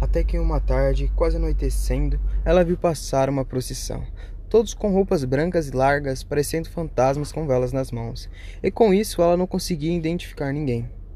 até que uma tarde, quase anoitecendo, ela viu passar uma procissão. Todos com roupas brancas e largas, parecendo fantasmas com velas nas mãos. E com isso ela não conseguia identificar ninguém.